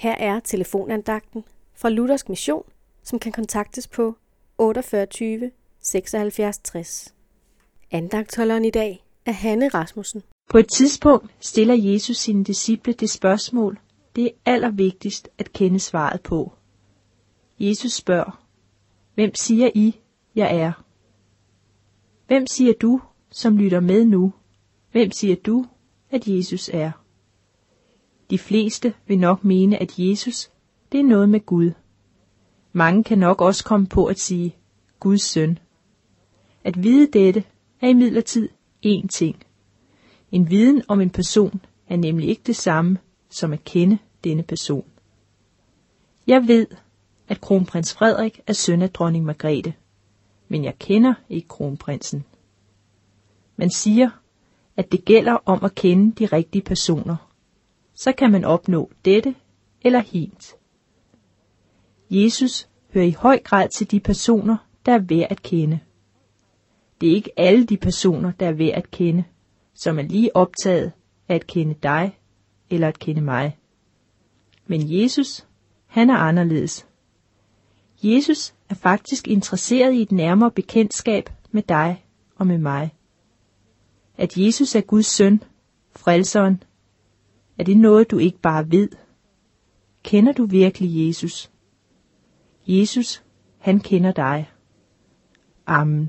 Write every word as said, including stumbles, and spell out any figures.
Her er telefonandagten fra Luthersk Mission, som kan kontaktes på otteogfyrre tyve seksoghalvfjerds tres. Andagtholderen i dag er Hanne Rasmussen. På et tidspunkt stiller Jesus sine disciple det spørgsmål, det er allervigtigst at kende svaret på. Jesus spørger, hvem siger I, jeg er? Hvem siger du, som lytter med nu? Hvem siger du, at Jesus er? De fleste vil nok mene, at Jesus, det er noget med Gud. Mange kan nok også komme på at sige, Guds søn. At vide dette er imidlertid én ting. En viden om en person er nemlig ikke det samme, som at kende denne person. Jeg ved, at Kronprins Frederik er søn af Dronning Margrethe, men jeg kender ikke Kronprinsen. Man siger, at det gælder om at kende de rigtige personer. Så kan man opnå dette eller hint. Jesus hører i høj grad til de personer, der er værd at kende. Det er ikke alle de personer, der er værd at kende, som er lige optaget af at kende dig eller at kende mig. Men Jesus, han er anderledes. Jesus er faktisk interesseret i et nærmere bekendtskab med dig og med mig. At Jesus er Guds søn, frelseren, er det noget, du ikke bare ved? Kender du virkelig Jesus? Jesus, han kender dig. Amen.